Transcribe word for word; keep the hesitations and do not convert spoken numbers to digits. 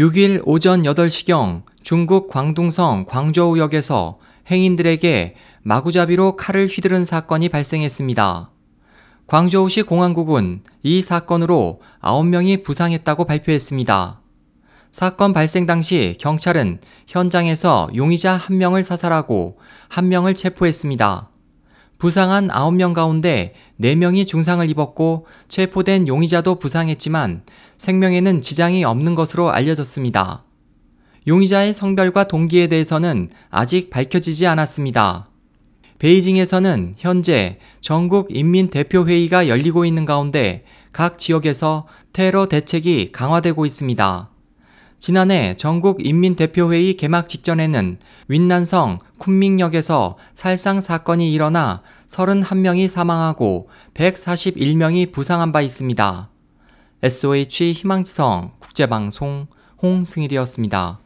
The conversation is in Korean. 육 일 오전 여덟 시경 중국 광둥성 광저우역에서 행인들에게 마구잡이로 칼을 휘두른 사건이 발생했습니다. 광저우시 공안국은 이 사건으로 아홉 명이 부상했다고 발표했습니다. 사건 발생 당시 경찰은 현장에서 용의자 한 명을 사살하고 한 명을 체포했습니다. 부상한 아홉 명 가운데 네 명이 중상을 입었고 체포된 용의자도 부상했지만 생명에는 지장이 없는 것으로 알려졌습니다. 용의자의 성별과 동기에 대해서는 아직 밝혀지지 않았습니다. 베이징에서는 현재 전국인민대표회의가 열리고 있는 가운데 각 지역에서 테러 대책이 강화되고 있습니다. 지난해 전국인민대표회의 개막 직전에는 윈난성 쿤밍역에서 살상 사건이 일어나 삼십일 명이 사망하고 백사십일 명이 부상한 바 있습니다. 에스오에이치 희망지성 국제방송 홍승일이었습니다.